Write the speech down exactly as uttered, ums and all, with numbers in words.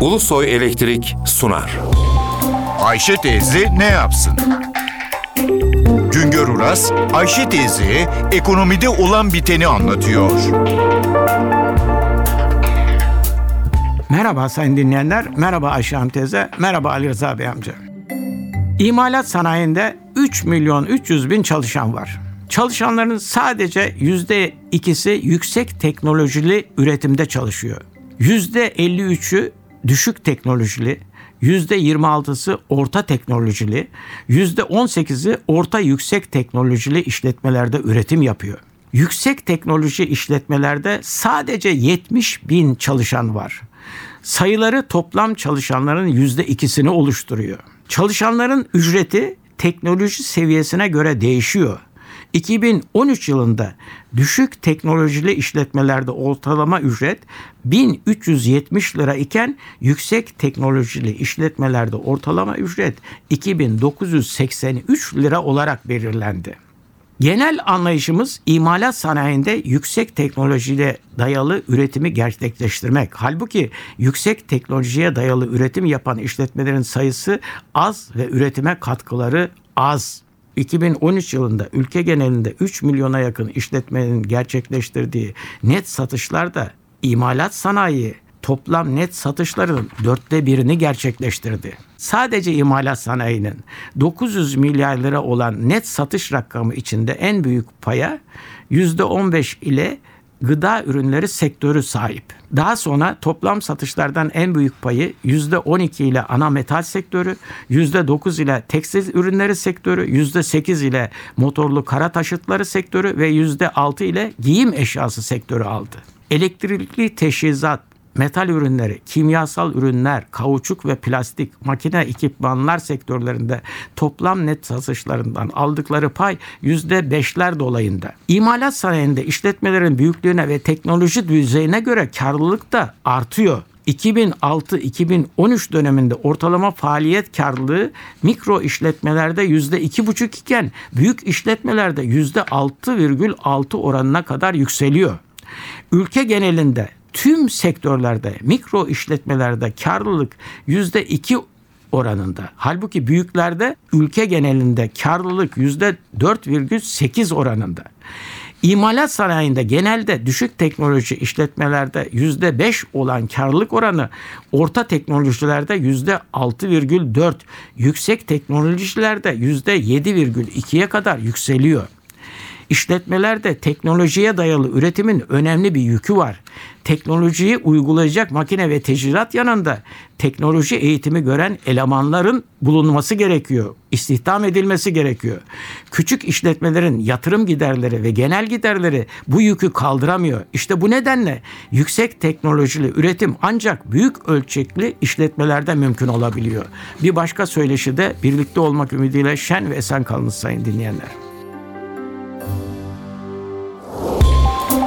Ulusoy Elektrik sunar. Ayşe Teyze ne yapsın? Güngör Uras, Ayşe Teyze'ye ekonomide olan biteni anlatıyor. Merhaba sayın dinleyenler, merhaba Ayşe Hanım teyze, merhaba Ali Rıza Bey amca. İmalat sanayinde üç milyon üç yüz bin çalışan var. Çalışanların sadece yüzde ikisi yüksek teknolojili üretimde çalışıyor. yüzde elli üçü düşük teknolojili, yüzde yirmi altısı orta teknolojili, yüzde on sekizi orta yüksek teknolojili işletmelerde üretim yapıyor. Yüksek teknoloji işletmelerde sadece yetmiş bin çalışan var. Sayıları toplam çalışanların yüzde ikisini oluşturuyor. Çalışanların ücreti teknoloji seviyesine göre değişiyor. iki bin on üç yılında düşük teknolojili işletmelerde ortalama ücret bin üç yüz yetmiş lira iken yüksek teknolojili işletmelerde ortalama ücret iki bin dokuz yüz seksen üç lira olarak belirlendi. Genel anlayışımız imalat sanayinde yüksek teknolojiye dayalı üretimi gerçekleştirmek. Halbuki yüksek teknolojiye dayalı üretim yapan işletmelerin sayısı az ve üretime katkıları az. iki bin on üç yılında ülke genelinde üç milyona yakın işletmenin gerçekleştirdiği net satışlarda imalat sanayi toplam net satışların dörtte birini gerçekleştirdi. Sadece imalat sanayinin dokuz yüz milyar lira olan net satış rakamı içinde en büyük paya yüzde on beş ile gıda ürünleri sektörü sahip. Daha sonra toplam satışlardan en büyük payı yüzde on iki ile ana metal sektörü, yüzde dokuz ile tekstil ürünleri sektörü, yüzde sekiz ile motorlu kara taşıtları sektörü ve yüzde altı ile giyim eşyası sektörü aldı. Elektrikli teçhizat, metal ürünleri, kimyasal ürünler, kauçuk ve plastik, makine ekipmanlar sektörlerinde toplam net satışlarından aldıkları pay yüzde beşler dolayında. İmalat sanayinde işletmelerin büyüklüğüne ve teknoloji düzeyine göre karlılık da artıyor. iki bin altı iki bin on üç döneminde ortalama faaliyet karlılığı mikro işletmelerde yüzde iki virgül beş iken büyük işletmelerde yüzde altı virgül altı oranına kadar yükseliyor. Ülke genelinde tüm sektörlerde, mikro işletmelerde karlılık yüzde iki oranında. Halbuki büyüklerde ülke genelinde karlılık yüzde dört virgül sekiz oranında. İmalat sanayinde genelde düşük teknoloji işletmelerde yüzde beş olan karlılık oranı orta teknolojilerde yüzde altı virgül dört, yüksek teknolojilerde yüzde yedi virgül ikiye kadar yükseliyor. İşletmelerde teknolojiye dayalı üretimin önemli bir yükü var. Teknolojiyi uygulayacak makine ve teçhizat yanında teknoloji eğitimi gören elemanların bulunması gerekiyor, istihdam edilmesi gerekiyor. Küçük işletmelerin yatırım giderleri ve genel giderleri bu yükü kaldıramıyor. İşte bu nedenle yüksek teknolojili üretim ancak büyük ölçekli işletmelerde mümkün olabiliyor. Bir başka söyleşide birlikte olmak ümidiyle şen ve esen kalınız sayın dinleyenler.